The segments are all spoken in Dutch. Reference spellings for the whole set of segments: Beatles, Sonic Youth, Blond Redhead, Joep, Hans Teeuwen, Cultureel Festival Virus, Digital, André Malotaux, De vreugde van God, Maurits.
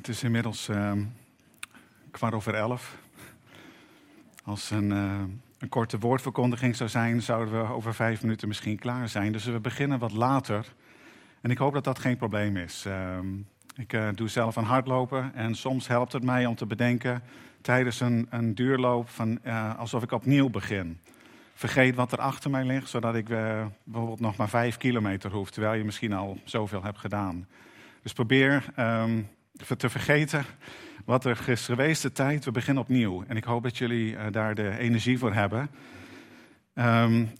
Het is inmiddels 11:15. Als een korte woordverkondiging zou zijn, zouden we over 5 minuten misschien klaar zijn. Dus we beginnen wat later. En ik hoop dat dat geen probleem is. Ik doe zelf aan hardlopen en soms helpt het mij om te bedenken tijdens een duurloop van alsof ik opnieuw begin. Vergeet wat er achter mij ligt, zodat ik bijvoorbeeld nog maar 5 kilometer hoef, terwijl je misschien al zoveel hebt gedaan. Dus probeer te vergeten wat er is geweest, de tijd. We beginnen opnieuw. En ik hoop dat jullie daar de energie voor hebben.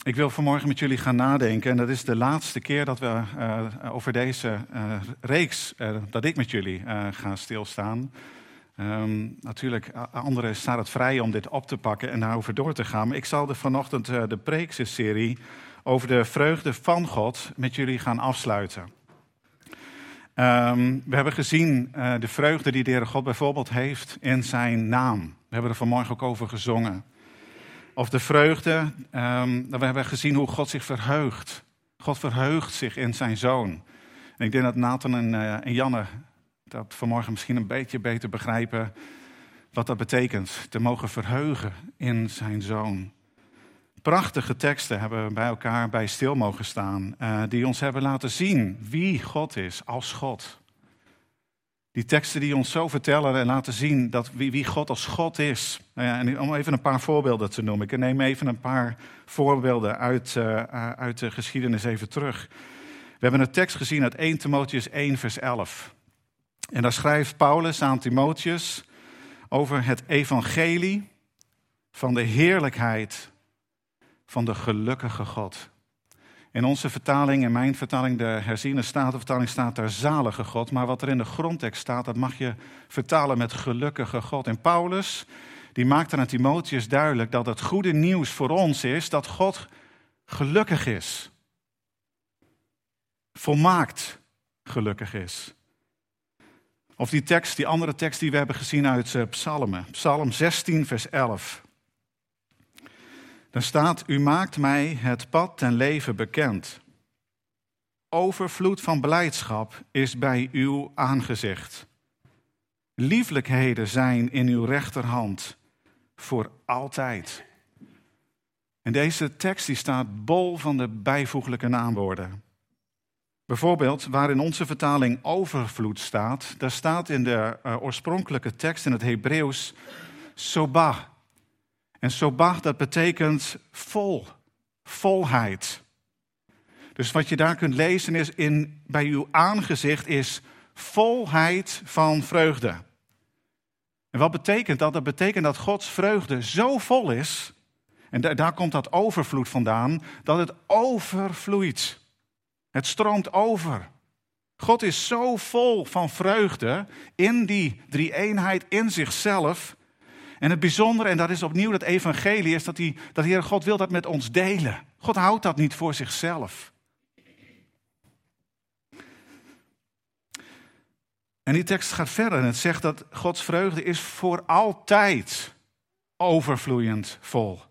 Ik wil vanmorgen met jullie gaan nadenken. En dat is de laatste keer dat we over deze reeks, dat ik met jullie ga stilstaan. Natuurlijk, anderen staat het vrij om dit op te pakken en daarover door te gaan. Maar ik zal vanochtend de preekserie over de vreugde van God met jullie gaan afsluiten. We hebben gezien de vreugde die de Heere God bijvoorbeeld heeft in zijn naam. We hebben er vanmorgen ook over gezongen. Of de vreugde, we hebben gezien hoe God zich verheugt. God verheugt zich in zijn Zoon. En ik denk dat Nathan en Janne dat vanmorgen misschien een beetje beter begrijpen wat dat betekent. Te mogen verheugen in zijn Zoon. Prachtige teksten hebben we bij elkaar bij stil mogen staan. Die ons hebben laten zien wie God is als God. Die teksten die ons zo vertellen en laten zien dat wie God als God is. En om even een paar voorbeelden te noemen. Ik neem even een paar voorbeelden uit de geschiedenis even terug. We hebben een tekst gezien uit 1 Timotheüs 1 vers 11. En daar schrijft Paulus aan Timotheus over het evangelie van de heerlijkheid van de gelukkige God. In onze vertaling, in mijn vertaling, de herziene statenvertaling, staat daar zalige God. Maar wat er in de grondtekst staat, dat mag je vertalen met gelukkige God. En Paulus, die maakt aan Timotheus duidelijk dat het goede nieuws voor ons is dat God gelukkig is. Volmaakt gelukkig is. Of die andere tekst die we hebben gezien uit Psalmen. Psalm 16 vers 11. Dan staat, u maakt mij het pad ten leven bekend. Overvloed van blijdschap is bij uw aangezicht. Lieflijkheden zijn in uw rechterhand voor altijd. En deze tekst die staat bol van de bijvoeglijke naamwoorden. Bijvoorbeeld, waar in onze vertaling overvloed staat, daar staat in de oorspronkelijke tekst in het Hebreeuws sobah. En sobah, dat betekent vol, volheid. Dus wat je daar kunt lezen is, bij uw aangezicht is volheid van vreugde. En wat betekent dat? Dat betekent dat Gods vreugde zo vol is, en daar komt dat overvloed vandaan, dat het overvloeit. Het stroomt over. God is zo vol van vreugde in die drie-eenheid, in zichzelf. En het bijzondere, en dat is opnieuw het evangelie, is dat de Heere God wil dat met ons delen. God houdt dat niet voor zichzelf. En die tekst gaat verder en het zegt dat Gods vreugde is voor altijd overvloeiend vol.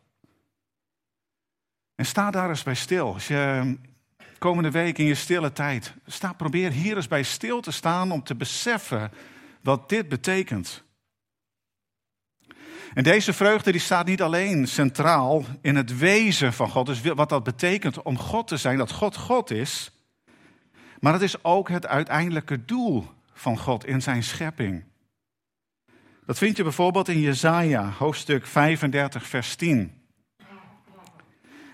En sta daar eens bij stil. Als je komende week in je stille tijd, probeer hier eens bij stil te staan om te beseffen wat dit betekent. En deze vreugde die staat niet alleen centraal in het wezen van God. Dus wat dat betekent om God te zijn, dat God God is. Maar het is ook het uiteindelijke doel van God in zijn schepping. Dat vind je bijvoorbeeld in Jesaja, hoofdstuk 35, vers 10.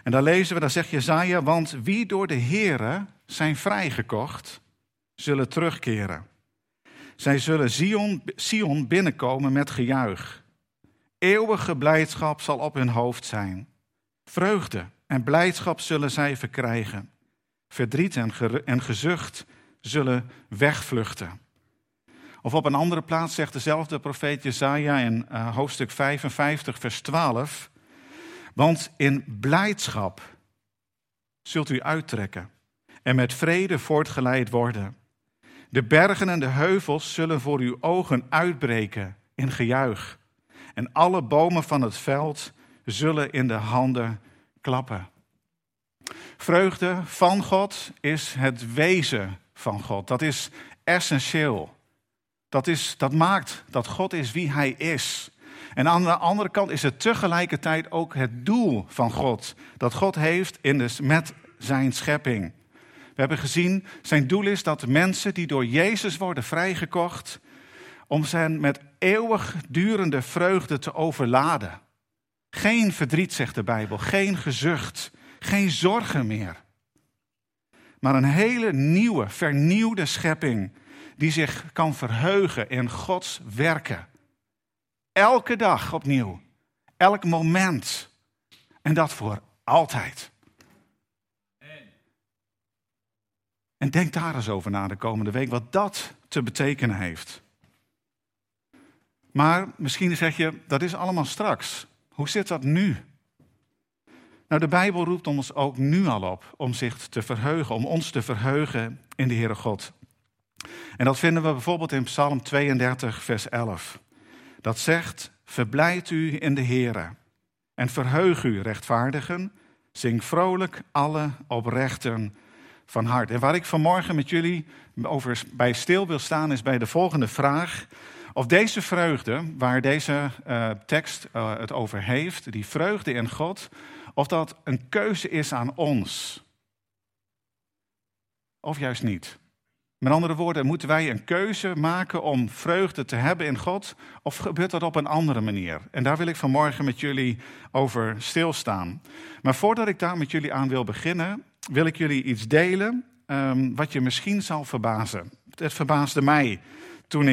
En daar zegt Jesaja, want wie door de Here zijn vrijgekocht, zullen terugkeren. Zij zullen Sion binnenkomen met gejuich. Eeuwige blijdschap zal op hun hoofd zijn. Vreugde en blijdschap zullen zij verkrijgen. Verdriet en gezucht zullen wegvluchten. Of op een andere plaats zegt dezelfde profeet Jesaja in hoofdstuk 55 vers 12. Want in blijdschap zult u uittrekken en met vrede voortgeleid worden. De bergen en de heuvels zullen voor uw ogen uitbreken in gejuich. En alle bomen van het veld zullen in de handen klappen. Vreugde van God is het wezen van God. Dat is essentieel. Dat maakt dat God is wie hij is. En aan de andere kant is het tegelijkertijd ook het doel van God. Dat God heeft met zijn schepping. We hebben gezien, zijn doel is dat mensen die door Jezus worden vrijgekocht, om hen met eeuwigdurende vreugde te overladen. Geen verdriet, zegt de Bijbel, geen gezucht, geen zorgen meer. Maar een hele nieuwe, vernieuwde schepping die zich kan verheugen in Gods werken. Elke dag opnieuw, elk moment en dat voor altijd. En denk daar eens over na de komende week, wat dat te betekenen heeft. Maar misschien zeg je, dat is allemaal straks. Hoe zit dat nu? Nou, de Bijbel roept ons ook nu al op om zich te verheugen, om ons te verheugen in de Heere God. En dat vinden we bijvoorbeeld in Psalm 32, vers 11. Dat zegt, verblijd u in de Heere en verheug u, rechtvaardigen. Zing vrolijk alle oprechten van hart. En waar ik vanmorgen met jullie over bij stil wil staan, is bij de volgende vraag. Of deze vreugde, waar deze tekst het over heeft, die vreugde in God, of dat een keuze is aan ons. Of juist niet. Met andere woorden, moeten wij een keuze maken om vreugde te hebben in God, of gebeurt dat op een andere manier? En daar wil ik vanmorgen met jullie over stilstaan. Maar voordat ik daar met jullie aan wil beginnen, wil ik jullie iets delen wat je misschien zal verbazen. Het verbaasde mij toen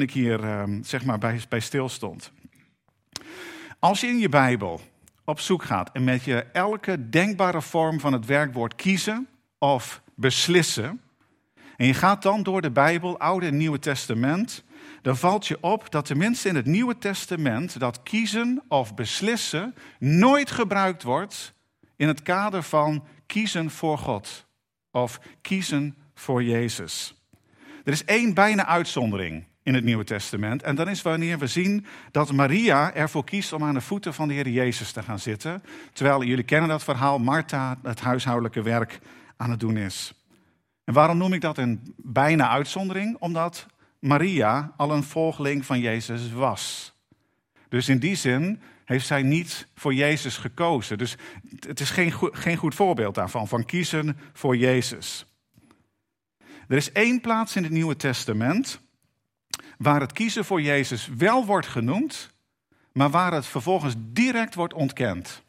ik hier zeg maar bij stil stond. Als je in je Bijbel op zoek gaat en met je elke denkbare vorm van het werkwoord kiezen of beslissen, en je gaat dan door de Bijbel, Oude en Nieuwe Testament, dan valt je op dat tenminste in het Nieuwe Testament dat kiezen of beslissen nooit gebruikt wordt in het kader van kiezen voor God of kiezen voor Jezus. Er is één bijna uitzondering in het Nieuwe Testament. En dat is wanneer we zien dat Maria ervoor kiest om aan de voeten van de Heer Jezus te gaan zitten. Terwijl, jullie kennen dat verhaal, Martha het huishoudelijke werk aan het doen is. En waarom noem ik dat een bijna uitzondering? Omdat Maria al een volgeling van Jezus was. Dus in die zin heeft zij niet voor Jezus gekozen. Dus het is geen goed voorbeeld daarvan, van kiezen voor Jezus. Er is één plaats in het Nieuwe Testament waar het kiezen voor Jezus wel wordt genoemd, maar waar het vervolgens direct wordt ontkend.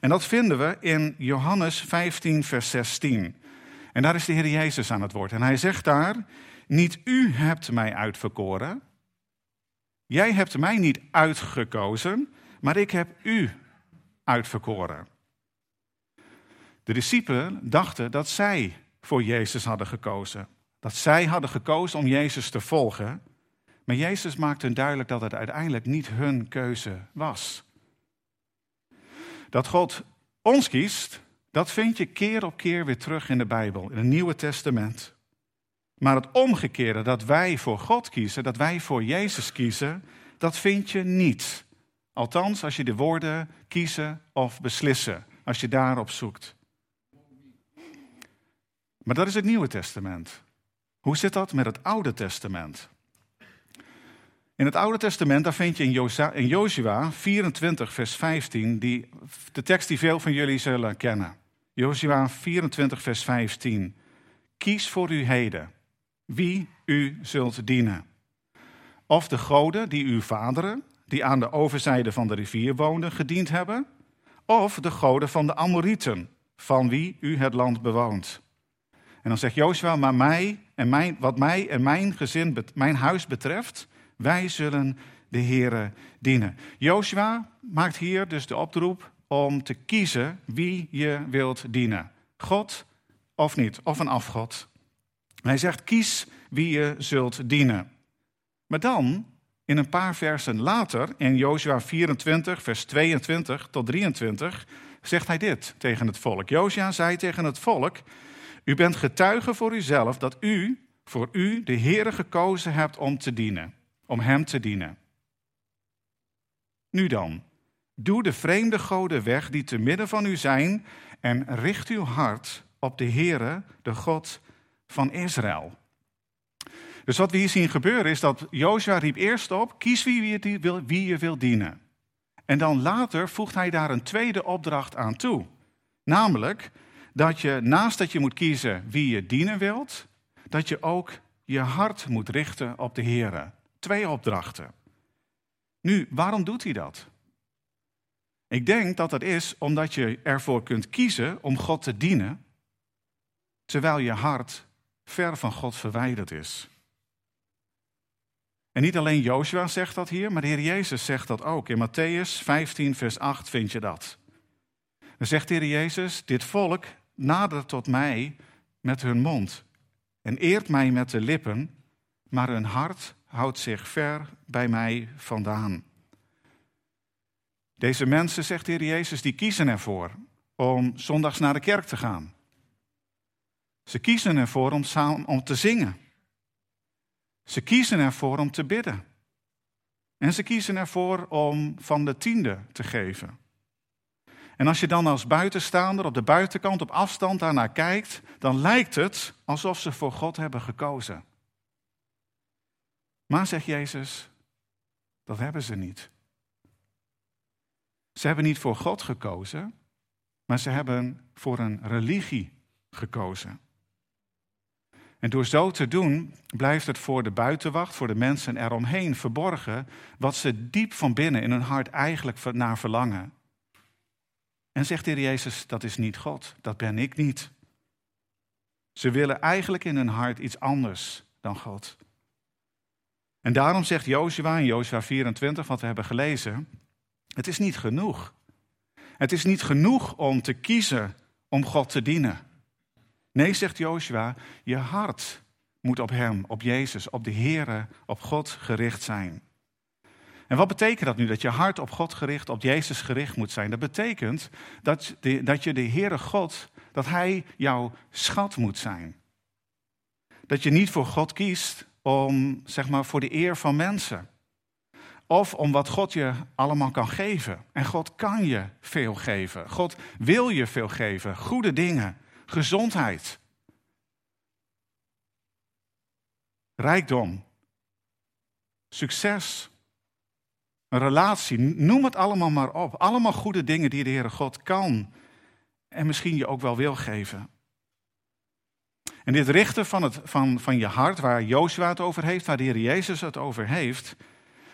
En dat vinden we in Johannes 15, vers 16. En daar is de Heer Jezus aan het woord. En hij zegt daar, niet u hebt mij uitverkoren, jij hebt mij niet uitgekozen, maar ik heb u uitverkoren. De discipelen dachten dat zij voor Jezus hadden gekozen. Dat zij hadden gekozen om Jezus te volgen. Maar Jezus maakte hun duidelijk dat het uiteindelijk niet hun keuze was. Dat God ons kiest, dat vind je keer op keer weer terug in de Bijbel, in het Nieuwe Testament. Maar het omgekeerde, dat wij voor God kiezen, dat wij voor Jezus kiezen, dat vind je niet. Althans, als je de woorden kiezen of beslissen, als je daarop zoekt. Maar dat is het Nieuwe Testament. Hoe zit dat met het Oude Testament? In het Oude Testament, daar vind je in Jozua 24, vers 15, de tekst die veel van jullie zullen kennen. Jozua 24, vers 15. Kies voor u heden, wie u zult dienen. Of de goden die uw vaderen, die aan de overzijde van de rivier woonden, gediend hebben. Of de goden van de Amorieten, van wie u het land bewoont. En dan zegt Jozua, maar wat mij en mijn gezin, mijn huis betreft, wij zullen de Heere dienen. Jozua maakt hier dus de oproep om te kiezen wie je wilt dienen. God of niet, of een afgod. Hij zegt, kies wie je zult dienen. Maar dan, in een paar versen later, in Jozua 24, vers 22 tot 23, zegt hij dit tegen het volk. Jozua zei tegen het volk, u bent getuige voor uzelf dat u, voor u, de Heere gekozen hebt om te dienen. Om hem te dienen. Nu dan, doe de vreemde goden weg die te midden van u zijn en richt uw hart op de Heere, de God van Israël. Dus wat we hier zien gebeuren is dat Jozua riep eerst op, kies wie je wil dienen. En dan later voegt hij daar een tweede opdracht aan toe. Namelijk dat je naast dat je moet kiezen wie je dienen wilt, dat je ook je hart moet richten op de Heere. 2 opdrachten. Nu, waarom doet hij dat? Ik denk dat dat is omdat je ervoor kunt kiezen om God te dienen, terwijl je hart ver van God verwijderd is. En niet alleen Jozua zegt dat hier, maar de Heer Jezus zegt dat ook. In Mattheüs 15, vers 8 vind je dat. Dan zegt de Heer Jezus, dit volk nadert tot mij met hun mond en eert mij met de lippen, maar hun hart houdt zich ver bij mij vandaan. Deze mensen, zegt de Heer Jezus, die kiezen ervoor om 's zondags naar de kerk te gaan. Ze kiezen ervoor om samen te zingen. Ze kiezen ervoor om te bidden. En ze kiezen ervoor om van de tiende te geven. En als je dan als buitenstaander op de buitenkant op afstand daarnaar kijkt, dan lijkt het alsof ze voor God hebben gekozen. Maar, zegt Jezus, dat hebben ze niet. Ze hebben niet voor God gekozen, maar ze hebben voor een religie gekozen. En door zo te doen blijft het voor de buitenwacht, voor de mensen eromheen verborgen, wat ze diep van binnen in hun hart eigenlijk naar verlangen. En zegt de Heer Jezus, dat is niet God, dat ben ik niet. Ze willen eigenlijk in hun hart iets anders dan God. En daarom zegt Jozua in Jozua 24, wat we hebben gelezen, het is niet genoeg. Het is niet genoeg om te kiezen om God te dienen. Nee, zegt Jozua, je hart moet op hem, op Jezus, op de Heere, op God gericht zijn. En wat betekent dat nu? Dat je hart op God gericht, op Jezus gericht moet zijn. Dat betekent dat je de Heere God, dat hij jouw schat moet zijn. Dat je niet voor God kiest om, zeg maar, voor de eer van mensen. Of om wat God je allemaal kan geven. En God kan je veel geven. God wil je veel geven. Goede dingen. Gezondheid. Rijkdom. Succes. Een relatie. Noem het allemaal maar op. Allemaal goede dingen die de Heere God kan. En misschien je ook wel wil geven. En dit richten van je hart, waar Jozua het over heeft, waar de Heer Jezus het over heeft,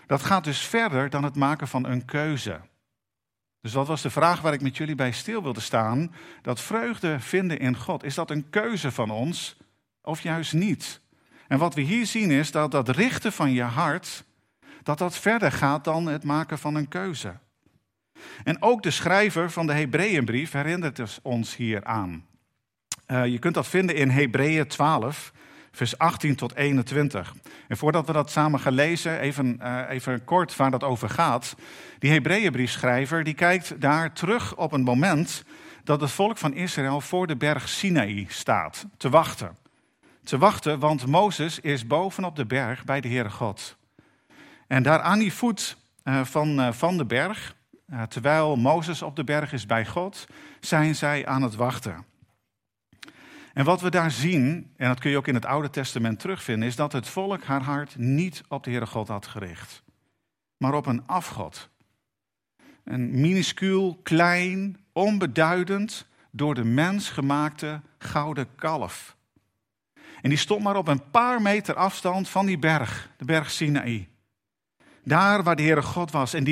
dat gaat dus verder dan het maken van een keuze. Dus dat was de vraag waar ik met jullie bij stil wilde staan. Dat vreugde vinden in God, is dat een keuze van ons of juist niet? En wat we hier zien is dat dat richten van je hart, dat verder gaat dan het maken van een keuze. En ook de schrijver van de Hebreeënbrief herinnert ons hier aan. Je kunt dat vinden in Hebreeën 12, vers 18 tot 21. En voordat we dat samen gaan lezen, even kort waar dat over gaat. Die Hebreeënbriefschrijver die kijkt daar terug op een moment dat het volk van Israël voor de berg Sinaï staat, te wachten. Te wachten, want Mozes is bovenop de berg bij de Heere God. En daar aan die voet van de berg, terwijl Mozes op de berg is bij God, zijn zij aan het wachten. En wat we daar zien, en dat kun je ook in het Oude Testament terugvinden, is dat het volk haar hart niet op de Heere God had gericht, maar op een afgod. Een minuscuul, klein, onbeduidend, door de mens gemaakte gouden kalf. En die stond maar op een paar meter afstand van die berg, de berg Sinaï. Daar waar de Heere God was. En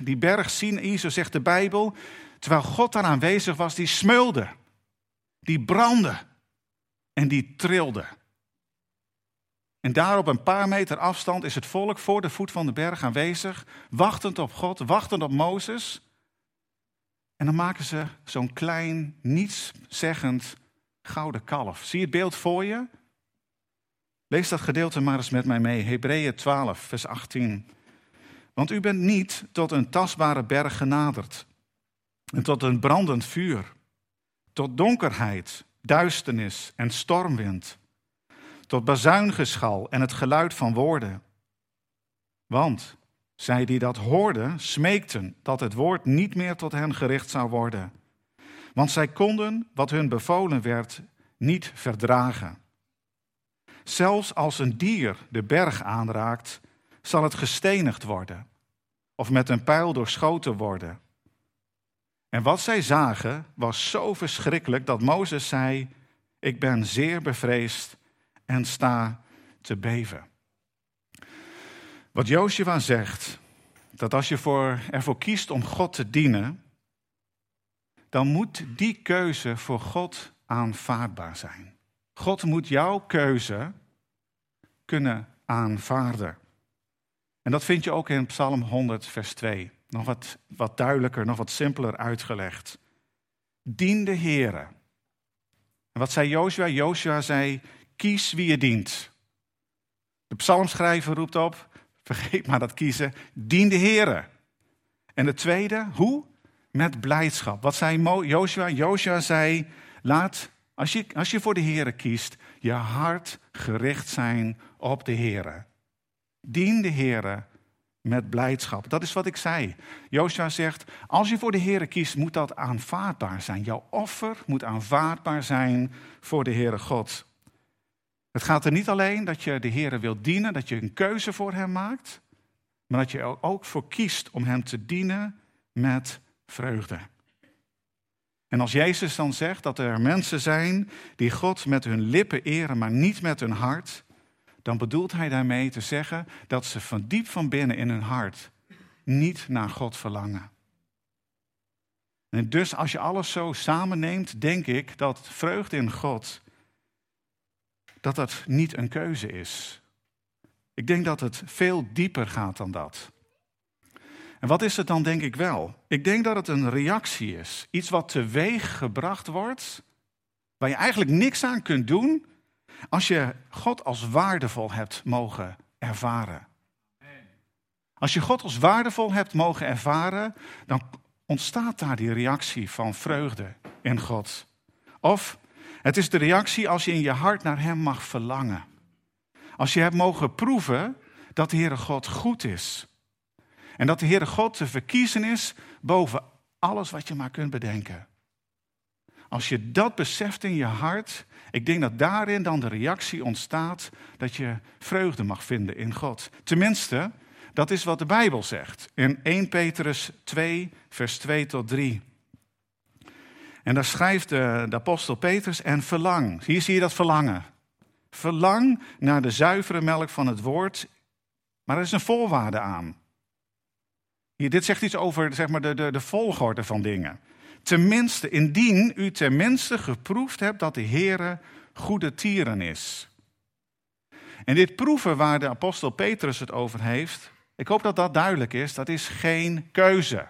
die berg Sinaï, zo zegt de Bijbel, terwijl God daar aanwezig was, die smeulde. Die brandde en die trilde. En daar op een paar meter afstand is het volk voor de voet van de berg aanwezig, wachtend op God, wachtend op Mozes. En dan maken ze zo'n klein, nietszeggend gouden kalf. Zie je het beeld voor je? Lees dat gedeelte maar eens met mij mee. Hebreeën 12, vers 18. Want u bent niet tot een tastbare berg genaderd en tot een brandend vuur. Tot donkerheid, duisternis en stormwind. Tot bazuingeschal en het geluid van woorden. Want zij die dat hoorden, smeekten dat het woord niet meer tot hen gericht zou worden. Want zij konden wat hun bevolen werd niet verdragen. Zelfs als een dier de berg aanraakt, zal het gestenigd worden of met een pijl doorschoten worden. En wat zij zagen was zo verschrikkelijk dat Mozes zei: ik ben zeer bevreesd en sta te beven. Wat Josua zegt, dat als je ervoor kiest om God te dienen, dan moet die keuze voor God aanvaardbaar zijn. God moet jouw keuze kunnen aanvaarden. En dat vind je ook in Psalm 100, vers 2. Nog wat duidelijker, nog wat simpeler uitgelegd. Dien de Heere. En wat zei Josua? Josua zei: kies wie je dient. De psalmschrijver roept op: vergeet maar dat kiezen. Dien de Heere. En de tweede, hoe? Met blijdschap. Wat zei Josua? Josua zei: als je voor de Heere kiest, je hart gericht zijn op de Heere. Dien de Heere met blijdschap. Dat is wat ik zei. Josua zegt: als je voor de Heere kiest, moet dat aanvaardbaar zijn. Jouw offer moet aanvaardbaar zijn voor de Heere God. Het gaat er niet alleen dat je de Heere wilt dienen, dat je een keuze voor hem maakt, maar dat je er ook voor kiest om hem te dienen met vreugde. En als Jezus dan zegt dat er mensen zijn die God met hun lippen eren, maar niet met hun hart, dan bedoelt hij daarmee te zeggen dat ze van diep van binnen in hun hart niet naar God verlangen. En dus als je alles zo samenneemt, denk ik dat vreugde in God, dat niet een keuze is. Ik denk dat het veel dieper gaat dan dat. En wat is het dan, denk ik wel? Ik denk dat het een reactie is. Iets wat teweeg gebracht wordt, waar je eigenlijk niks aan kunt doen, als je God als waardevol hebt mogen ervaren. Als je God als waardevol hebt mogen ervaren, dan ontstaat daar die reactie van vreugde in God. Of het is de reactie als je in je hart naar hem mag verlangen. Als je hebt mogen proeven dat de Heere God goed is. En dat de Heere God te verkiezen is boven alles wat je maar kunt bedenken. Als je dat beseft in je hart, ik denk dat daarin dan de reactie ontstaat dat je vreugde mag vinden in God. Tenminste, dat is wat de Bijbel zegt in 1 Petrus 2, vers 2 tot 3. En daar schrijft de apostel Petrus: en verlang. Hier zie je dat verlangen. Verlang naar de zuivere melk van het woord, maar er is een voorwaarde aan. Hier, dit zegt iets over, zeg maar, de volgorde van dingen. Tenminste, indien u tenminste geproefd hebt dat de Heere goede tieren is. En dit proeven waar de apostel Petrus het over heeft, ik hoop dat dat duidelijk is, dat is geen keuze.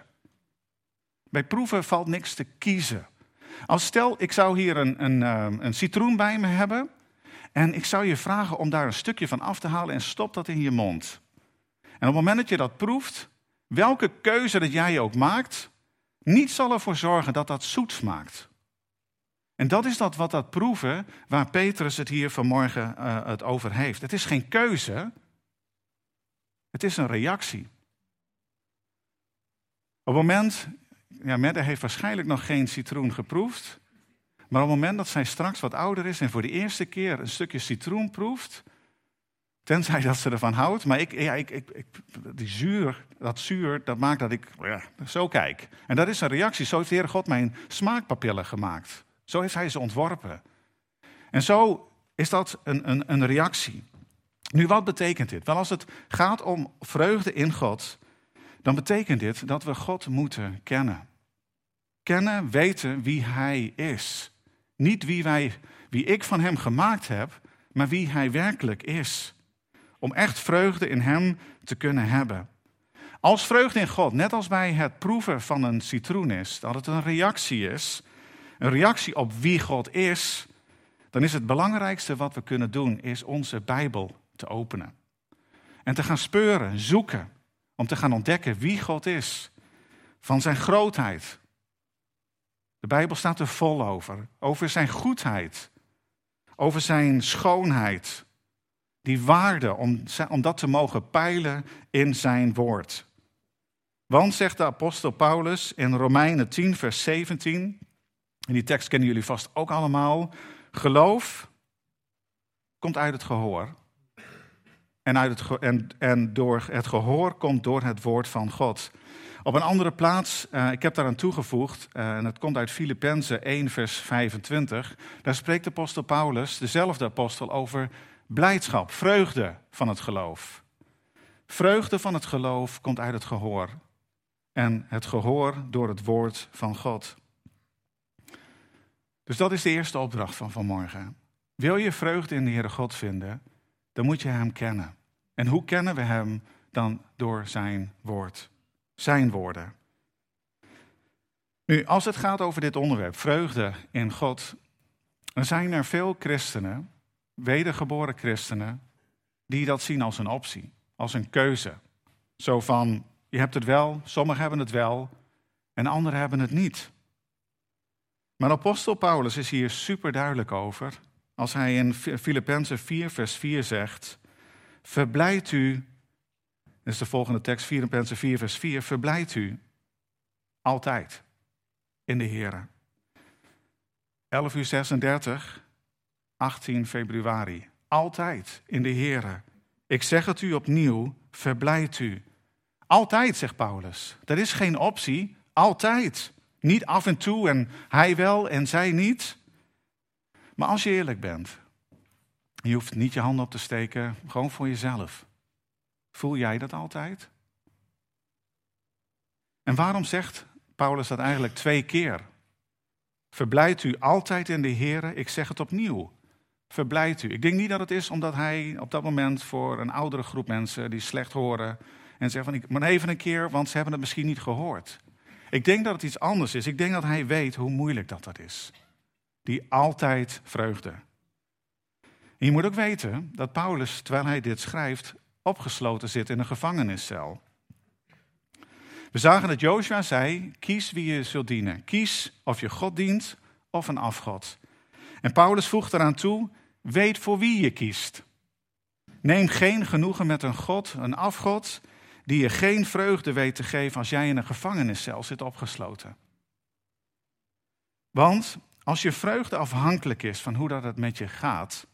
Bij proeven valt niks te kiezen. Als stel, ik zou hier een citroen bij me hebben en ik zou je vragen om daar een stukje van af te halen en stop dat in je mond. En op het moment dat je dat proeft, welke keuze dat jij ook maakt, niet zal ervoor zorgen dat dat zoet smaakt. En dat is dat wat dat proeven waar Petrus het hier vanmorgen het over heeft. Het is geen keuze, het is een reactie. Op het moment, ja, Mette heeft waarschijnlijk nog geen citroen geproefd, maar op het moment dat zij straks wat ouder is en voor de eerste keer een stukje citroen proeft, tenzij dat ze ervan houdt, maar dat zuur maakt dat ik zo kijk. En dat is een reactie. Zo heeft de Heere God mijn smaakpapillen gemaakt. Zo heeft hij ze ontworpen. En zo is dat een reactie. Nu, wat betekent dit? Wel, als het gaat om vreugde in God, dan betekent dit dat we God moeten kennen. Kennen, weten wie hij is. Niet wie ik van hem gemaakt heb, maar wie hij werkelijk is. Om echt vreugde in hem te kunnen hebben. Als vreugde in God, net als bij het proeven van een citroen is, dat het een reactie is, een reactie op wie God is, dan is het belangrijkste wat we kunnen doen, is onze Bijbel te openen. En te gaan speuren, zoeken, om te gaan ontdekken wie God is. Van zijn grootheid. De Bijbel staat er vol over. Over zijn goedheid. Over zijn schoonheid. Die waarde, om dat te mogen peilen in zijn woord. Want, zegt de apostel Paulus in Romeinen 10, vers 17... en die tekst kennen jullie vast ook allemaal, geloof, komt uit het gehoor. En door het gehoor komt door het woord van God. Op een andere plaats, ik heb daaraan toegevoegd, en het komt uit Filippenzen 1 vers 25. Daar spreekt de apostel Paulus, dezelfde apostel, over blijdschap, vreugde van het geloof. Vreugde van het geloof komt uit het gehoor. En het gehoor door het woord van God. Dus dat is de eerste opdracht van vanmorgen. Wil je vreugde in de Heere God vinden, dan moet je hem kennen. En hoe kennen we hem? Dan door zijn woord. Zijn woorden. Nu, als het gaat over dit onderwerp, vreugde in God, dan zijn er veel christenen, wedergeboren christenen, die dat zien als een optie, als een keuze. Zo van, je hebt het wel, sommigen hebben het wel en anderen hebben het niet. Maar apostel Paulus is hier super duidelijk over als hij in Filippenzen 4 vers 4 zegt, verblijdt u, dat is de volgende tekst, Filippenzen 4 vers 4, verblijdt u altijd in de Here. 11:36, 18 februari, altijd in de Here. Ik zeg het u opnieuw, verblijdt u. Altijd, zegt Paulus. Dat is geen optie, altijd. Niet af en toe en hij wel en zij niet. Maar als je eerlijk bent, je hoeft niet je handen op te steken, gewoon voor jezelf. Voel jij dat altijd? En waarom zegt Paulus dat eigenlijk 2 keer? Verblijdt u altijd in de Here, ik zeg het opnieuw. Verblijdt u. Ik denk niet dat het is omdat hij op dat moment voor een oudere groep mensen die slecht horen en zegt van, ik moet even een keer, want ze hebben het misschien niet gehoord. Ik denk dat het iets anders is. Ik denk dat hij weet hoe moeilijk dat is. Die altijd vreugde. En je moet ook weten dat Paulus, terwijl hij dit schrijft, opgesloten zit in een gevangeniscel. We zagen dat Jozua zei, kies wie je zult dienen. Kies of je God dient of een afgod. En Paulus voegt eraan toe, weet voor wie je kiest. Neem geen genoegen met een god, een afgod, die je geen vreugde weet te geven als jij in een gevangeniscel zit opgesloten. Want als je vreugde afhankelijk is van hoe dat het met je gaat,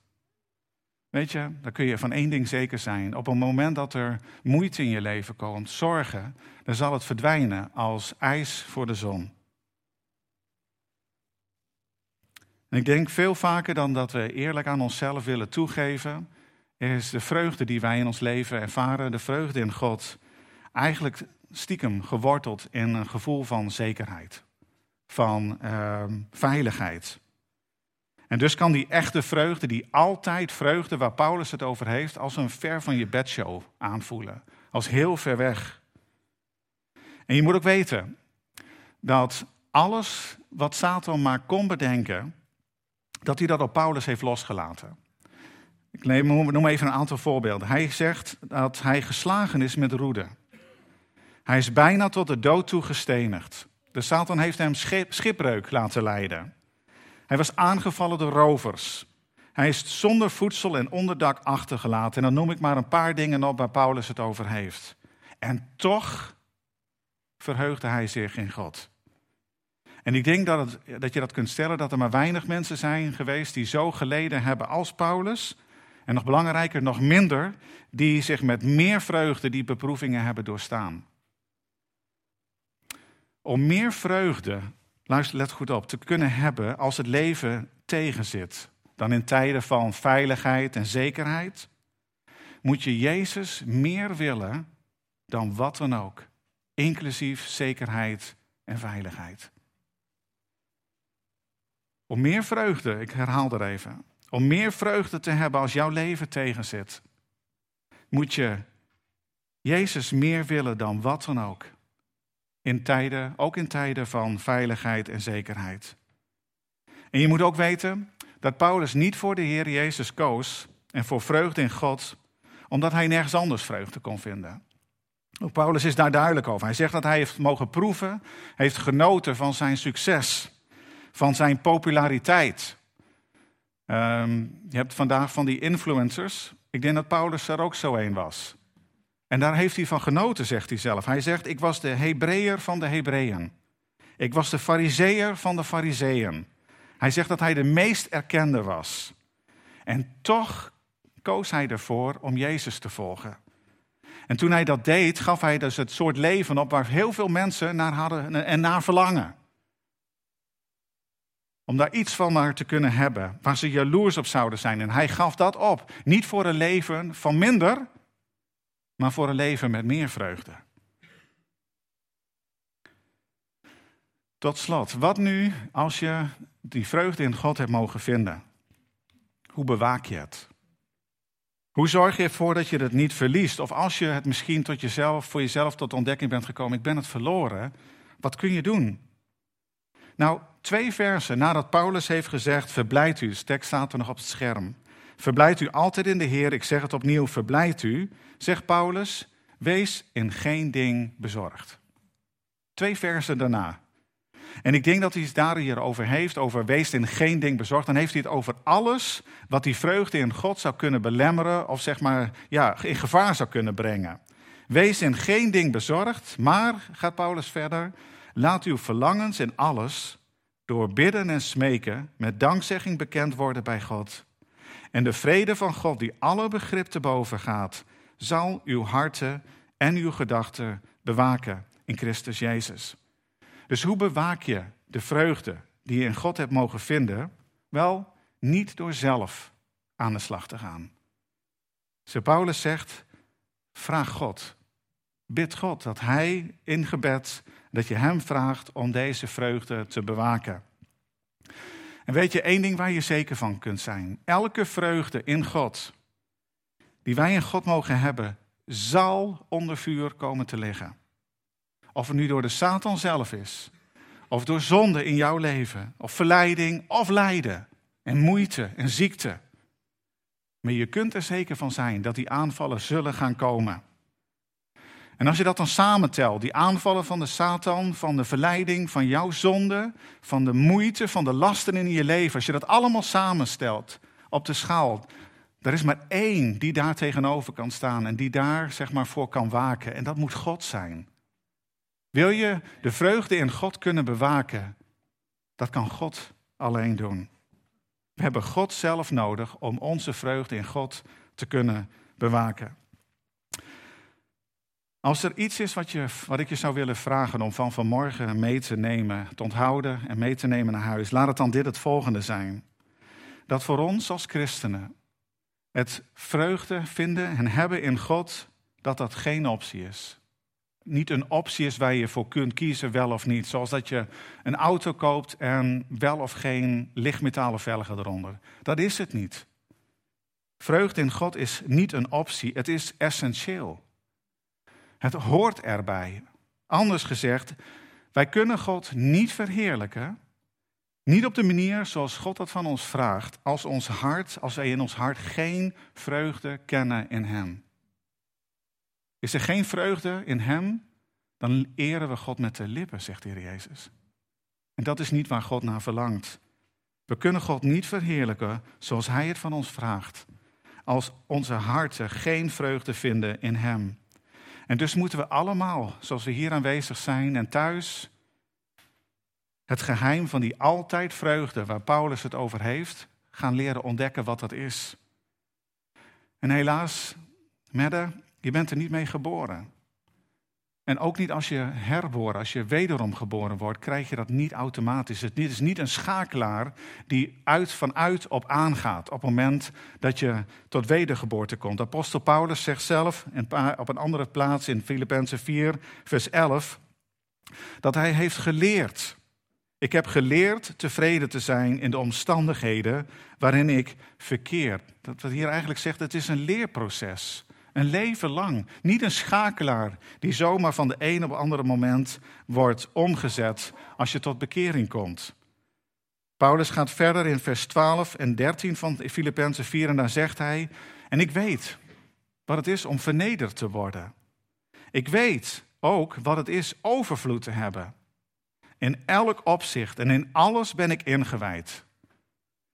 weet je, dan kun je van 1 ding zeker zijn. Op het moment dat er moeite in je leven komt, zorgen, dan zal het verdwijnen als ijs voor de zon. En ik denk veel vaker dan dat we eerlijk aan onszelf willen toegeven, is de vreugde die wij in ons leven ervaren, de vreugde in God, eigenlijk stiekem geworteld in een gevoel van zekerheid, van veiligheid. En dus kan die echte vreugde, die altijd vreugde waar Paulus het over heeft, als een ver van je bedshow aanvoelen. Als heel ver weg. En je moet ook weten dat alles wat Satan maar kon bedenken, dat hij dat op Paulus heeft losgelaten. Ik noem even een aantal voorbeelden. Hij zegt dat hij geslagen is met roede. Hij is bijna tot de dood toe gestenigd. Dus Satan heeft hem schipbreuk laten lijden. Hij was aangevallen door rovers. Hij is zonder voedsel en onderdak achtergelaten. En dan noem ik maar een paar dingen op waar Paulus het over heeft. En toch verheugde hij zich in God. En ik denk dat je dat kunt stellen, dat er maar weinig mensen zijn geweest die zo geleden hebben als Paulus. En nog belangrijker, nog minder, die zich met meer vreugde die beproevingen hebben doorstaan. Om meer vreugde, luister, let goed op, te kunnen hebben als het leven tegenzit, dan in tijden van veiligheid en zekerheid, moet je Jezus meer willen dan wat dan ook, inclusief zekerheid en veiligheid. Om meer vreugde, ik herhaal er even, om meer vreugde te hebben als jouw leven tegenzit, moet je Jezus meer willen dan wat dan ook. Ook in tijden van veiligheid en zekerheid. En je moet ook weten dat Paulus niet voor de Heer Jezus koos en voor vreugde in God, omdat hij nergens anders vreugde kon vinden. Ook Paulus is daar duidelijk over. Hij zegt dat hij heeft mogen proeven, heeft genoten van zijn succes, van zijn populariteit. Je hebt vandaag van die influencers. Ik denk dat Paulus er ook zo een was. En daar heeft hij van genoten, zegt hij zelf. Hij zegt, ik was de Hebreeër van de Hebreeën. Ik was de Farizeeër van de Farizeeën. Hij zegt dat hij de meest erkende was. En toch koos hij ervoor om Jezus te volgen. En toen hij dat deed, gaf hij dus het soort leven op waar heel veel mensen naar hadden en naar verlangen. Om daar iets van maar te kunnen hebben, waar ze jaloers op zouden zijn. En hij gaf dat op, niet voor een leven van minder, maar voor een leven met meer vreugde. Tot slot, wat nu als je die vreugde in God hebt mogen vinden? Hoe bewaak je het? Hoe zorg je ervoor dat je het niet verliest? Of als je het misschien voor jezelf tot ontdekking bent gekomen, ik ben het verloren, wat kun je doen? Nou, 2 versen nadat Paulus heeft gezegd, verblijd u, de tekst staat er nog op het scherm. Verblijd u altijd in de Heer, ik zeg het opnieuw, verblijd u, zegt Paulus, wees in geen ding bezorgd. 2 versen daarna. En ik denk dat hij het daar hierover heeft, over wees in geen ding bezorgd. Dan heeft hij het over alles wat die vreugde in God zou kunnen belemmeren of in gevaar zou kunnen brengen. Wees in geen ding bezorgd, maar, gaat Paulus verder, laat uw verlangens in alles door bidden en smeken met dankzegging bekend worden bij God. En de vrede van God die alle begrip te boven gaat, zal uw harten en uw gedachten bewaken in Christus Jezus. Dus hoe bewaak je de vreugde die je in God hebt mogen vinden? Wel, niet door zelf aan de slag te gaan. Sint Paulus zegt, vraag God. Bid God dat hij in gebed, dat je hem vraagt om deze vreugde te bewaken. En weet je, 1 ding waar je zeker van kunt zijn. Elke vreugde in God, die wij in God mogen hebben, zal onder vuur komen te liggen. Of het nu door de Satan zelf is, of door zonde in jouw leven, of verleiding, of lijden, en moeite en ziekte. Maar je kunt er zeker van zijn dat die aanvallen zullen gaan komen. En als je dat dan samentelt, die aanvallen van de Satan, van de verleiding, van jouw zonde, van de moeite, van de lasten in je leven, als je dat allemaal samenstelt op de schaal, er is maar 1 die daar tegenover kan staan en die daar voor kan waken. En dat moet God zijn. Wil je de vreugde in God kunnen bewaken? Dat kan God alleen doen. We hebben God zelf nodig om onze vreugde in God te kunnen bewaken. Als er iets is wat ik je zou willen vragen om van vanmorgen mee te nemen, te onthouden en mee te nemen naar huis, laat het dan het volgende zijn. Dat voor ons als christenen het vreugde vinden en hebben in God, dat geen optie is. Niet een optie is waar je voor kunt kiezen, wel of niet. Zoals dat je een auto koopt en wel of geen lichtmetalen velgen eronder. Dat is het niet. Vreugde in God is niet een optie, het is essentieel. Het hoort erbij. Anders gezegd, wij kunnen God niet verheerlijken. Niet op de manier zoals God dat van ons vraagt. Als wij in ons hart geen vreugde kennen in hem. Is er geen vreugde in hem, dan eren we God met de lippen, zegt de Heer Jezus. En dat is niet waar God naar verlangt. We kunnen God niet verheerlijken zoals hij het van ons vraagt. Als onze harten geen vreugde vinden in hem. En dus moeten we allemaal, zoals we hier aanwezig zijn en thuis, het geheim van die altijd vreugde waar Paulus het over heeft, gaan leren ontdekken wat dat is. En helaas, je bent er niet mee geboren. En ook niet als je herboren, als je wederom geboren wordt, krijg je dat niet automatisch. Het is niet een schakelaar die vanuit op aangaat op het moment dat je tot wedergeboorte komt. Apostel Paulus zegt zelf op een andere plaats in Filippenzen 4, vers 11, dat hij heeft geleerd. Ik heb geleerd tevreden te zijn in de omstandigheden waarin ik verkeer. Dat wat hier eigenlijk zegt, het is een leerproces. Een leven lang. Niet een schakelaar die zomaar van de een op het andere moment wordt omgezet als je tot bekering komt. Paulus gaat verder in vers 12 en 13 van Filippenzen 4 en daar zegt hij: en ik weet wat het is om vernederd te worden. Ik weet ook wat het is overvloed te hebben. In elk opzicht en in alles ben ik ingewijd.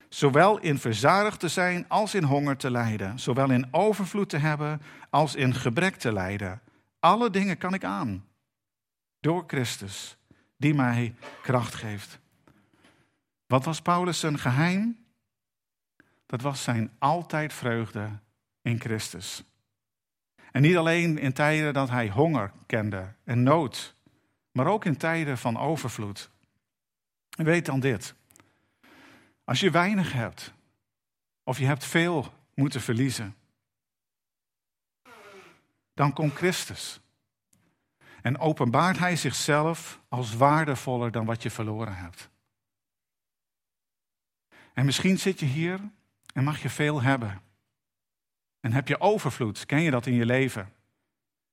Zowel in verzadigd te zijn als in honger te lijden. Zowel in overvloed te hebben als in gebrek te lijden. Alle dingen kan ik aan. Door Christus, die mij kracht geeft. Wat was Paulus' geheim? Dat was zijn altijd vreugde in Christus. En niet alleen in tijden dat hij honger kende en nood, maar ook in tijden van overvloed. Weet dan dit. Als je weinig hebt, of je hebt veel moeten verliezen, dan komt Christus. En openbaart hij zichzelf als waardevoller dan wat je verloren hebt. En misschien zit je hier en mag je veel hebben. En heb je overvloed, ken je dat in je leven.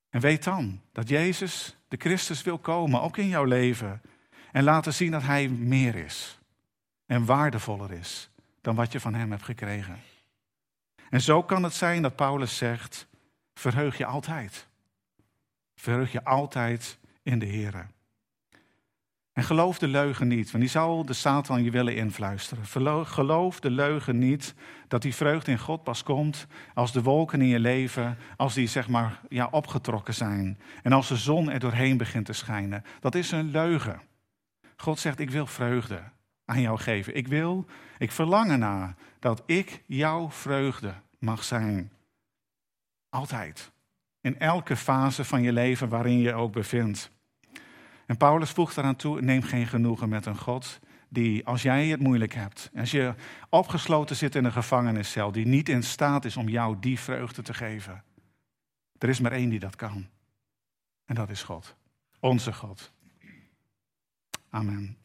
En weet dan dat Jezus, de Christus, wil komen, ook in jouw leven. En laten zien dat hij meer is. En waardevoller is dan wat je van hem hebt gekregen. En zo kan het zijn dat Paulus zegt, verheug je altijd. Verheug je altijd in de Heere. En geloof de leugen niet, want die zal de Satan je willen influisteren. Geloof de leugen niet dat die vreugde in God pas komt als de wolken in je leven, als die opgetrokken zijn. En als de zon er doorheen begint te schijnen. Dat is een leugen. God zegt, ik wil vreugde aan jou geven. Ik verlang ernaar dat ik jouw vreugde mag zijn. Altijd. In elke fase van je leven waarin je ook bevindt. En Paulus voegt daaraan toe, neem geen genoegen met een God die, als jij het moeilijk hebt, als je opgesloten zit in een gevangeniscel, die niet in staat is om jou die vreugde te geven. Er is maar één die dat kan. En dat is God. Onze God. Amen.